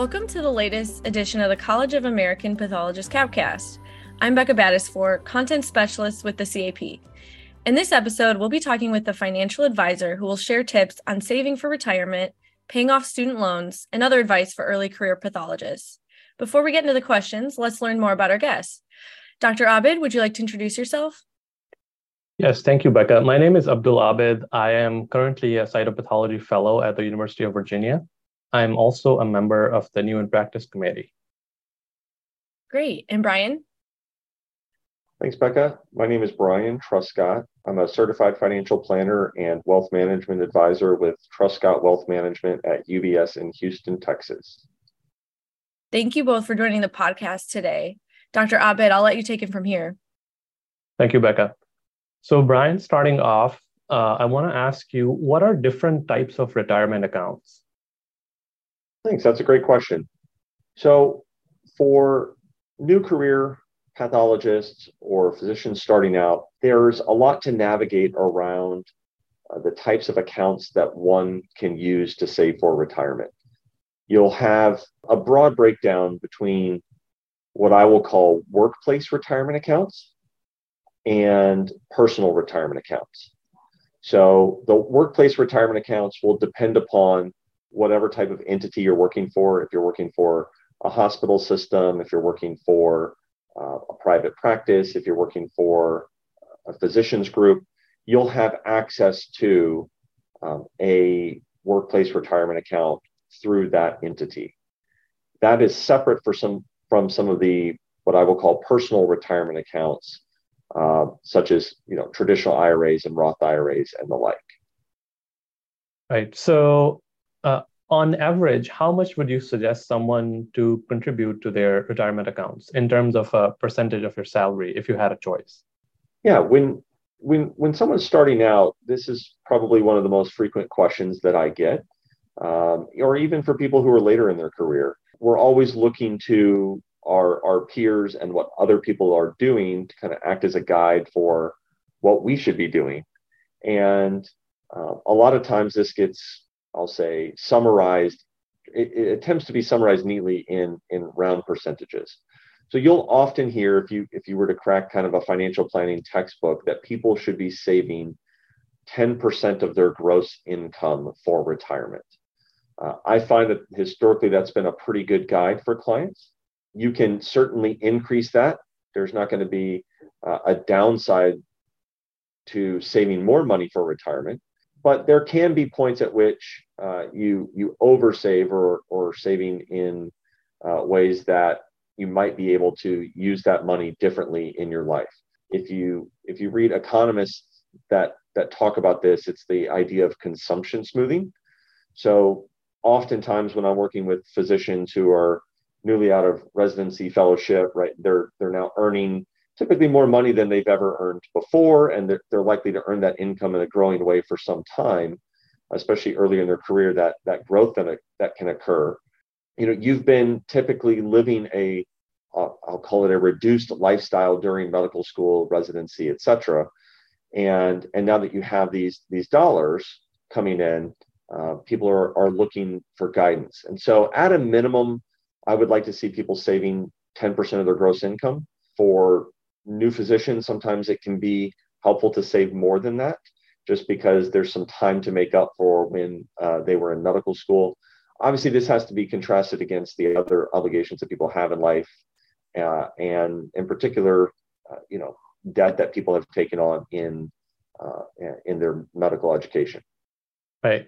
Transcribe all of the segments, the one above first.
Welcome to the latest edition of the College of American Pathologists CapCast. I'm Becca Battisford, content specialist with the CAP. In this episode, we'll be talking with a financial advisor who will share tips on saving for retirement, paying off student loans, and other advice for early career pathologists. Before we get into the questions, let's learn more about our guests. Dr. Abid, would you like to introduce yourself? Yes, thank you, Becca. My name is Abdul Abid. I am currently a cytopathology fellow at the University of Virginia. I'm also a member of the New in Practice Committee. Great. And Brian? Thanks, Becca. My name is Brian Truscott. I'm a certified financial planner and wealth management advisor with Truscott Wealth Management at UBS in Houston, Texas. Thank you both for joining the podcast today. Dr. Abid, I'll let you take it from here. Thank you, Becca. So Brian, starting off, I want to ask you, what are different types of retirement accounts? Thanks. That's a great question. So for new career pathologists or physicians starting out, there's a lot to navigate around the types of accounts that one can use to save for retirement. You'll have a broad breakdown between what I will call workplace retirement accounts and personal retirement accounts. So the workplace retirement accounts will depend upon whatever type of entity you're working for. If you're working for a hospital system, if you're working for a private practice, if you're working for a physician's group, you'll have access to a workplace retirement account through that entity. That is separate from some of the, what I will call personal retirement accounts, such as, traditional IRAs and Roth IRAs and the like. Right. So on average, how much would you suggest someone to contribute to their retirement accounts in terms of a percentage of your salary if you had a choice? Yeah, when someone's starting out, this is probably one of the most frequent questions that I get, or even for people who are later in their career. We're always looking to our peers and what other people are doing to kind of act as a guide for what we should be doing. And a lot of times this gets, I'll say, summarized. It attempts to be summarized neatly in round percentages. So you'll often hear, if you were to crack kind of a financial planning textbook, that people should be saving 10% of their gross income for retirement. I find that historically that's been a pretty good guide for clients. You can certainly increase that. There's not going to be a downside to saving more money for retirement. But there can be points at which you oversave or saving in ways that you might be able to use that money differently in your life. If you read economists that talk about this, it's the idea of consumption smoothing. So oftentimes when I'm working with physicians who are newly out of residency fellowship, right, they're now earning typically more money than they've ever earned before, and they're likely to earn that income in a growing way for some time, especially early in their career, that growth that can occur. You've been typically living I'll call it a reduced lifestyle during medical school, residency, et cetera. And now that you have these dollars coming in, people are looking for guidance. And so at a minimum, I would like to see people saving 10% of their gross income. For new physicians, sometimes it can be helpful to save more than that, just because there's some time to make up for when they were in medical school. Obviously, this has to be contrasted against the other obligations that people have in life, and in particular, debt that people have taken on in their medical education. Right.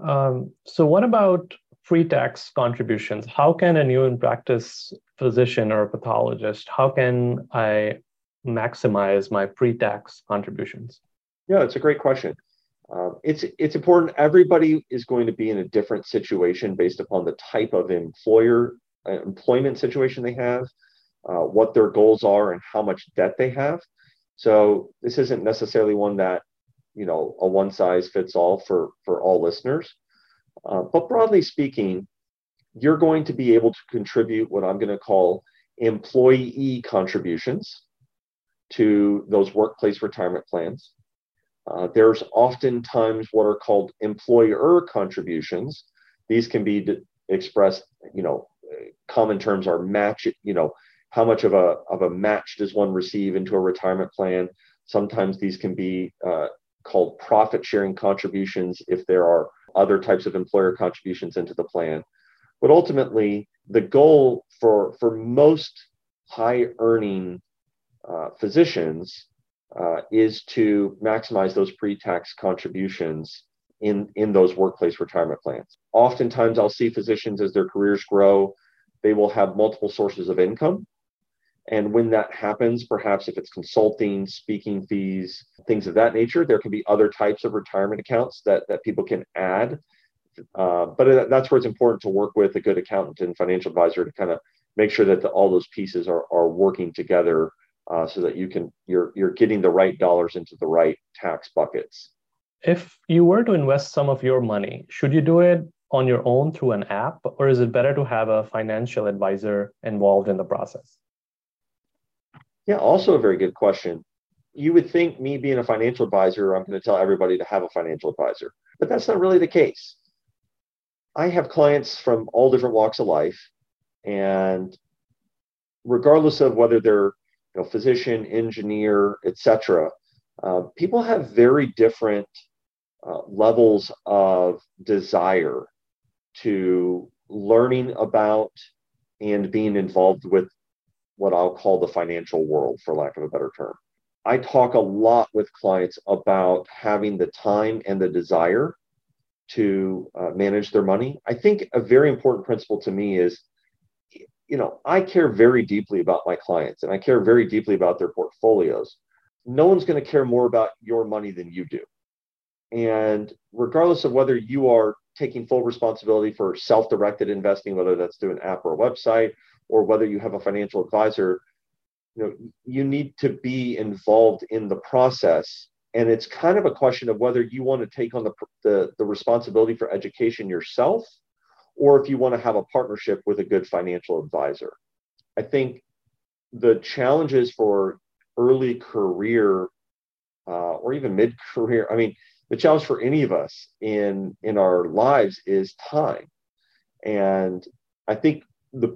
So what about pre-tax contributions? How can a new in practice physician or a pathologist, how can I maximize my pre-tax contributions? Yeah, it's a great question. It's important. Everybody is going to be in a different situation based upon the type of employment situation they have, what their goals are, and how much debt they have. So this isn't necessarily one that, a one size fits all for all listeners. But broadly speaking, you're going to be able to contribute what I'm going to call employee contributions to those workplace retirement plans. There's oftentimes what are called employer contributions. These can be expressed, common terms are match, you know, how much of a match does one receive into a retirement plan? Sometimes these can be called profit sharing contributions if there are other types of employer contributions into the plan. But ultimately, the goal for most high earning physicians is to maximize those pre-tax contributions in those workplace retirement plans. Oftentimes, I'll see physicians as their careers grow, they will have multiple sources of income. And when that happens, perhaps if it's consulting, speaking fees, things of that nature, there can be other types of retirement accounts that people can add. But that's where it's important to work with a good accountant and financial advisor to kind of make sure that all those pieces are working together so that you're getting the right dollars into the right tax buckets. If you were to invest some of your money, should you do it on your own through an app, or is it better to have a financial advisor involved in the process? Yeah, also a very good question. You would think me being a financial advisor, I'm going to tell everybody to have a financial advisor, but that's not really the case. I have clients from all different walks of life, and regardless of whether they're physician, engineer, etc., people have very different levels of desire to learning about and being involved with what I'll call the financial world, for lack of a better term. I talk a lot with clients about having the time and the desire to manage their money. I think a very important principle to me is, I care very deeply about my clients and I care very deeply about their portfolios. No one's going to care more about your money than you do. And regardless of whether you are taking full responsibility for self-directed investing, whether that's through an app or a website, or whether you have a financial advisor, you need to be involved in the process. And it's kind of a question of whether you want to take on the responsibility for education yourself, or if you want to have a partnership with a good financial advisor. I think the challenges for early career or even mid-career, the challenge for any of us in our lives is time. And I think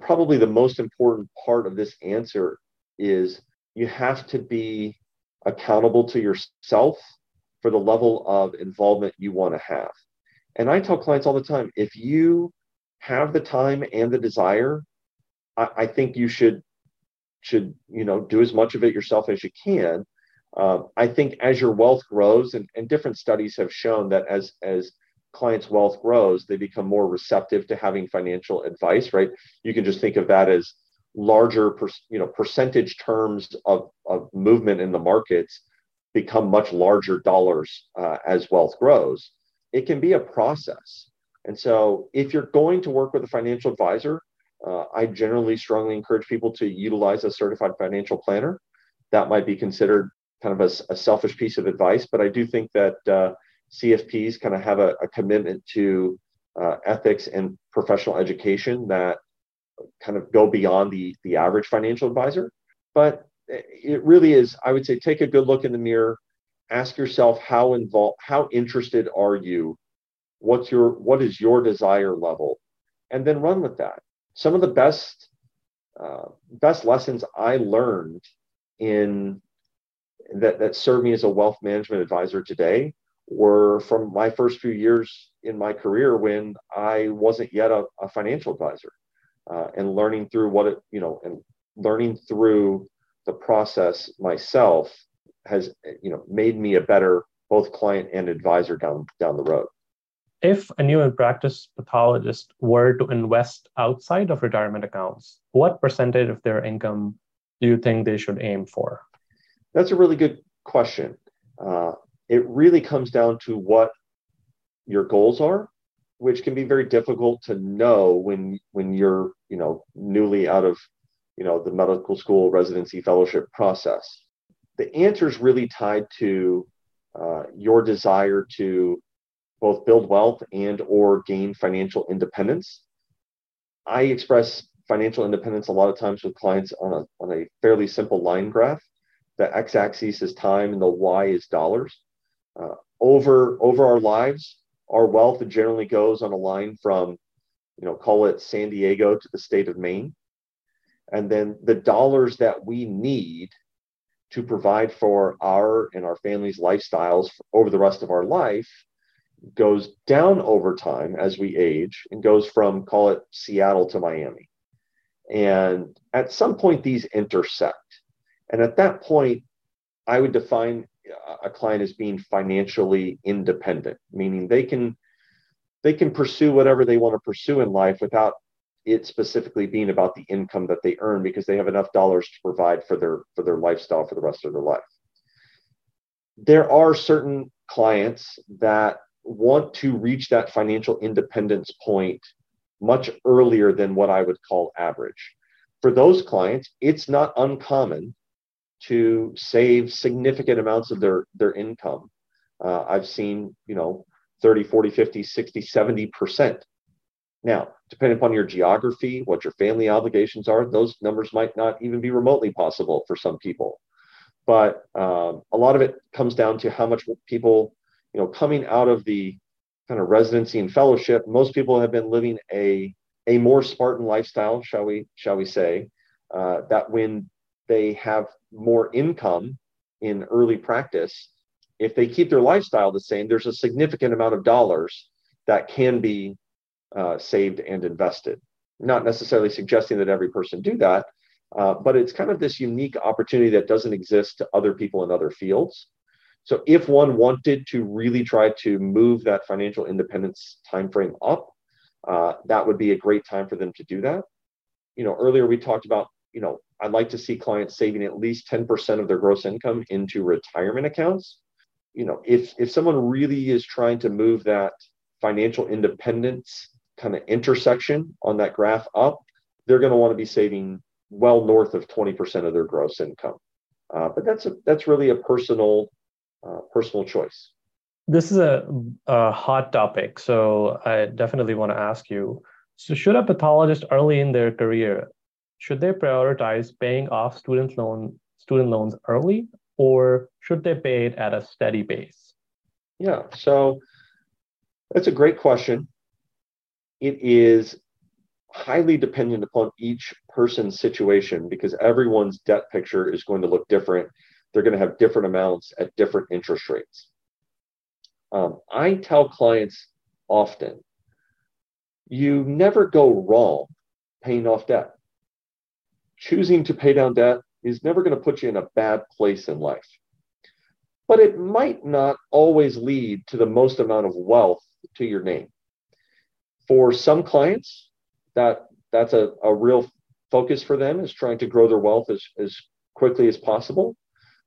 probably the most important part of this answer is you have to be accountable to yourself for the level of involvement you want to have. And I tell clients all the time, if you have the time and the desire, I think you should do as much of it yourself as you can. I think as your wealth grows, and different studies have shown that as clients' wealth grows, they become more receptive to having financial advice, right? You can just think of that as larger percentage terms of movement in the markets become much larger dollars as wealth grows. It can be a process. And so if you're going to work with a financial advisor, I generally strongly encourage people to utilize a certified financial planner. That might be considered kind of a selfish piece of advice, but I do think that CFPs kind of have a commitment to ethics and professional education that kind of go beyond the average financial advisor. But it really is, I would say, take a good look in the mirror, ask yourself how interested are you? What is your desire level? And then run with that. Some of the best lessons I learned in that served me as a wealth management advisor today were from my first few years in my career when I wasn't yet a financial advisor, and learning through the process myself has made me a better both client and advisor down the road. If a new in practice pathologist were to invest outside of retirement accounts, what percentage of their income do you think they should aim for? That's a really good question. It really comes down to what your goals are, which can be very difficult to know when you're, newly out of, the medical school residency fellowship process. The answer is really tied to your desire to both build wealth and or gain financial independence. I express financial independence a lot of times with clients on a fairly simple line graph. The x-axis is time and the y is dollars. Over our lives, our wealth generally goes on a line from call it San Diego to the state of Maine. And then the dollars that we need to provide for our and our family's lifestyles over the rest of our life goes down over time as we age and goes from, call it Seattle to Miami. And at some point, these intersect. And at that point, I would define a client as being financially independent, meaning they can pursue whatever they want to pursue in life without it specifically being about the income that they earn, because they have enough dollars to provide for their lifestyle for the rest of their life. There are certain clients that want to reach that financial independence point much earlier than what I would call average. For those clients, it's not uncommon to save significant amounts of their income. I've seen, 30, 40, 50, 60, 70%. Now, depending upon your geography, what your family obligations are, those numbers might not even be remotely possible for some people. But a lot of it comes down to how much people, coming out of the kind of residency and fellowship, most people have been living a more Spartan lifestyle, shall we say, that when they have more income in early practice, if they keep their lifestyle the same, there's a significant amount of dollars that can be saved and invested. Not necessarily suggesting that every person do that, but it's kind of this unique opportunity that doesn't exist to other people in other fields. So if one wanted to really try to move that financial independence timeframe up, that would be a great time for them to do that. Earlier we talked about, I'd like to see clients saving at least 10% of their gross income into retirement accounts. If someone really is trying to move that financial independence kind of intersection on that graph up, they're going to want to be saving well north of 20% of their gross income. But that's really a personal choice. This is a hot topic, so I definitely want to ask you. So should a pathologist early in their career, should they prioritize paying off student loans early, or should they pay it at a steady pace? Yeah, so that's a great question. It is highly dependent upon each person's situation because everyone's debt picture is going to look different. They're going to have different amounts at different interest rates. I tell clients often, you never go wrong paying off debt. Choosing to pay down debt is never going to put you in a bad place in life. But it might not always lead to the most amount of wealth to your name. For some clients, that's a real focus for them, is trying to grow their wealth as quickly as possible.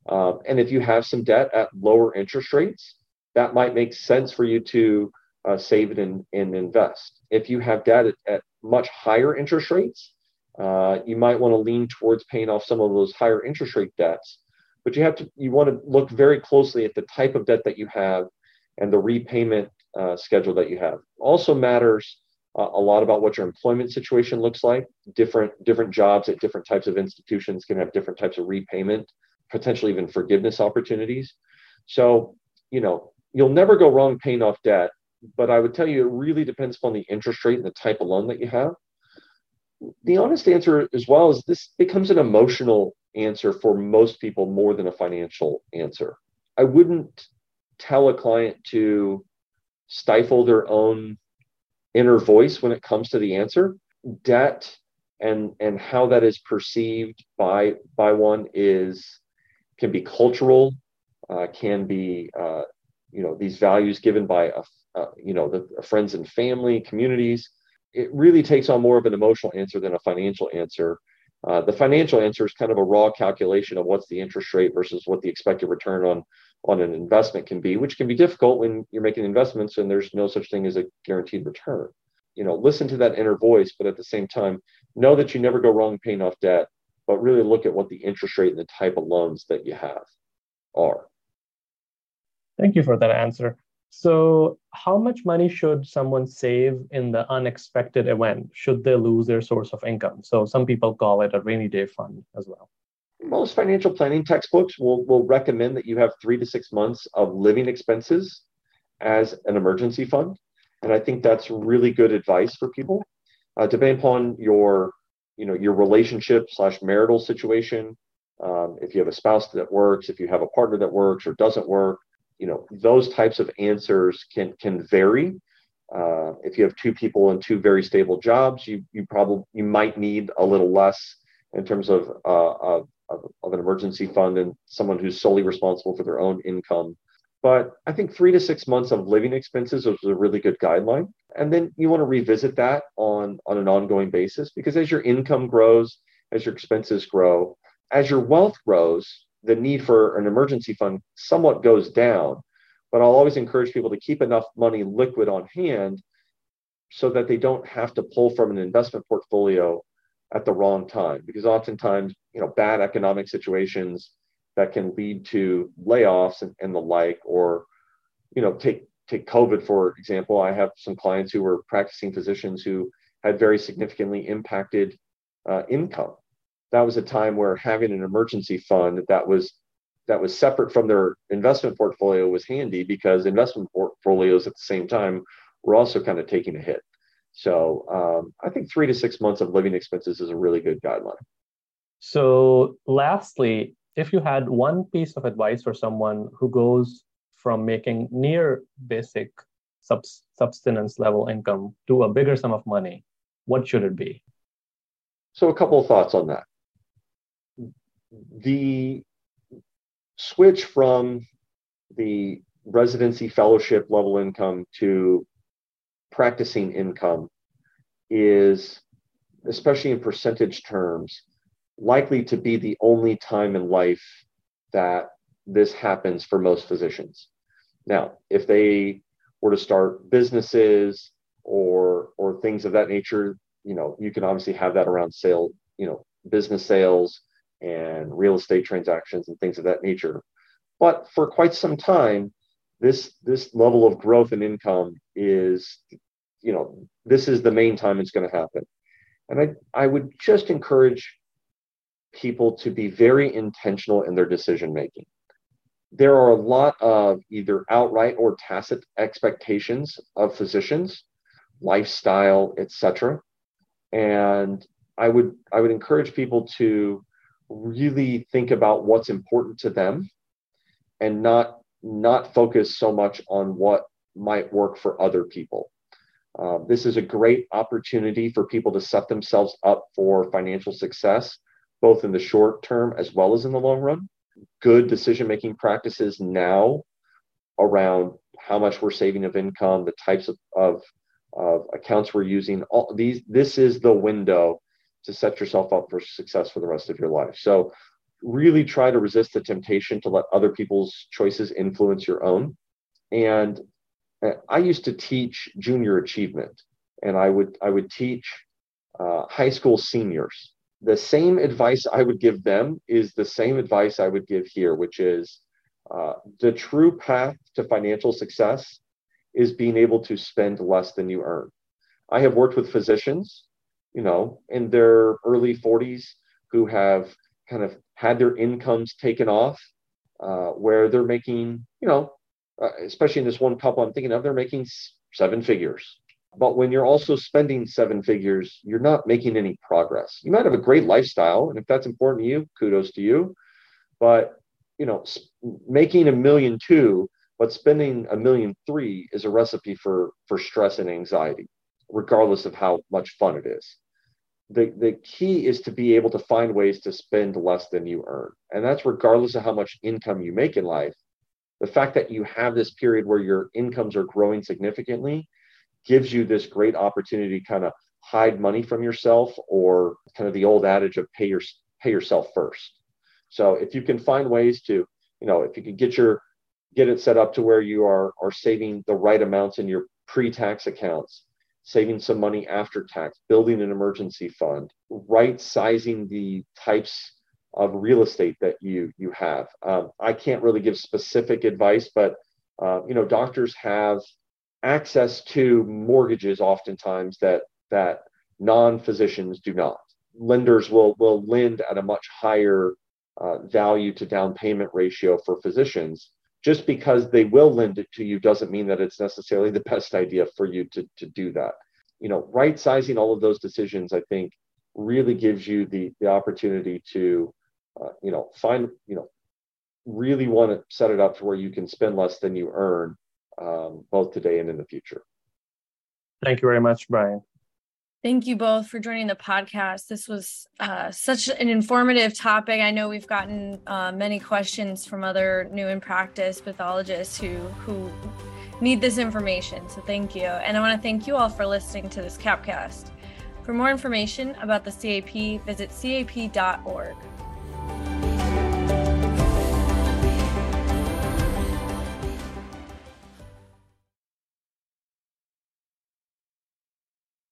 And if you have some debt at lower interest rates, that might make sense for you to save it and invest. If you have debt at much higher interest rates, you might want to lean towards paying off some of those higher interest rate debts, but you want to look very closely at the type of debt that you have and the repayment schedule that you have. Also matters a lot about what your employment situation looks like. Different jobs at different types of institutions can have different types of repayment, potentially even forgiveness opportunities. So, you'll never go wrong paying off debt, but I would tell you it really depends upon the interest rate and the type of loan that you have. The honest answer as well is this becomes an emotional answer for most people more than a financial answer. I wouldn't tell a client to stifle their own inner voice when it comes to the answer. Debt and how that is perceived by one can be cultural, can be these values given by the friends and family, communities. It really takes on more of an emotional answer than a financial answer. The financial answer is kind of a raw calculation of what's the interest rate versus what the expected return on an investment can be, which can be difficult when you're making investments and there's no such thing as a guaranteed return. Listen to that inner voice, but at the same time, know that you never go wrong paying off debt, but really look at what the interest rate and the type of loans that you have are. Thank you for that answer. So how much money should someone save in the unexpected event? Should they lose their source of income? So some people call it a rainy day fund as well. Most financial planning textbooks will recommend that you have 3 to 6 months of living expenses as an emergency fund. And I think that's really good advice for people. depending upon your, your relationship / marital situation. If you have a spouse that works, if you have a partner that works or doesn't work, those types of answers can vary. If you have two people in two very stable jobs, you might need a little less in terms of an emergency fund and someone who's solely responsible for their own income. But I think 3 to 6 months of living expenses is a really good guideline. And then you want to revisit that on an ongoing basis, because as your income grows, as your expenses grow, as your wealth grows, the need for an emergency fund somewhat goes down. But I'll always encourage people to keep enough money liquid on hand so that they don't have to pull from an investment portfolio at the wrong time, because oftentimes, bad economic situations that can lead to layoffs and the like, or, take COVID, for example. I have some clients who were practicing physicians who had very significantly impacted income. That was a time where having an emergency fund that was separate from their investment portfolio was handy, because investment portfolios at the same time were also kind of taking a hit. So I think 3 to 6 months of living expenses is a really good guideline. So lastly, if you had one piece of advice for someone who goes from making near basic subsistence level income to a bigger sum of money, what should it be? So a couple of thoughts on that. The switch from the residency fellowship level income to practicing income is, especially in percentage terms, likely to be the only time in life that this happens for most physicians. Now, if they were to start businesses or things of that nature, you can obviously have that around sale, business sales and real estate transactions and things of that nature. But for quite some time, this level of growth and income is, this is the main time it's going to happen. And I would just encourage people to be very intentional in their decision-making. There are a lot of either outright or tacit expectations of physicians, lifestyle, etc. And I would encourage people to really think about what's important to them and not focus so much on what might work for other people. This is a great opportunity for people to set themselves up for financial success, both in the short term as well as in the long run. Good decision-making practices now around how much we're saving of income, the types of accounts we're using, all these, this is the window to set yourself up for success for the rest of your life. So really try to resist the temptation to let other people's choices influence your own. And I used to teach junior achievement, and I would teach high school seniors. The same advice I would give them is the same advice I would give here, which is the true path to financial success is being able to spend less than you earn. I have worked with physicians, in their early 40s who have kind of had their incomes taken off, where they're making, especially in this one couple I'm thinking of, they're making seven figures. But when you're also spending seven figures, you're not making any progress. You might have a great lifestyle, and if that's important to you, kudos to you. But, making $1.2 million, but spending $1.3 million is a recipe for stress and anxiety, regardless of how much fun it is. The key is to be able to find ways to spend less than you earn. And that's regardless of how much income you make in life. The fact that you have this period where your incomes are growing significantly gives you this great opportunity to kind of hide money from yourself, or kind of the old adage of pay yourself first. So if you can find ways to, if you can get it set up to where you are saving the right amounts in your pre-tax accounts, saving some money after tax, building an emergency fund, right-sizing the types of real estate that you have. I can't really give specific advice, but, doctors have access to mortgages oftentimes that non-physicians do not. Lenders will lend at a much higher value to down payment ratio for physicians. Just because they will lend it to you doesn't mean that it's necessarily the best idea for you to do that. right sizing all of those decisions, I think, really gives you the opportunity to, really want to set it up to where you can spend less than you earn, both today and in the future. Thank you very much, Brian. Thank you both for joining the podcast. This was such an informative topic. I know we've gotten many questions from other new in practice pathologists who need this information. So thank you. And I want to thank you all for listening to this CapCast. For more information about the CAP, visit cap.org.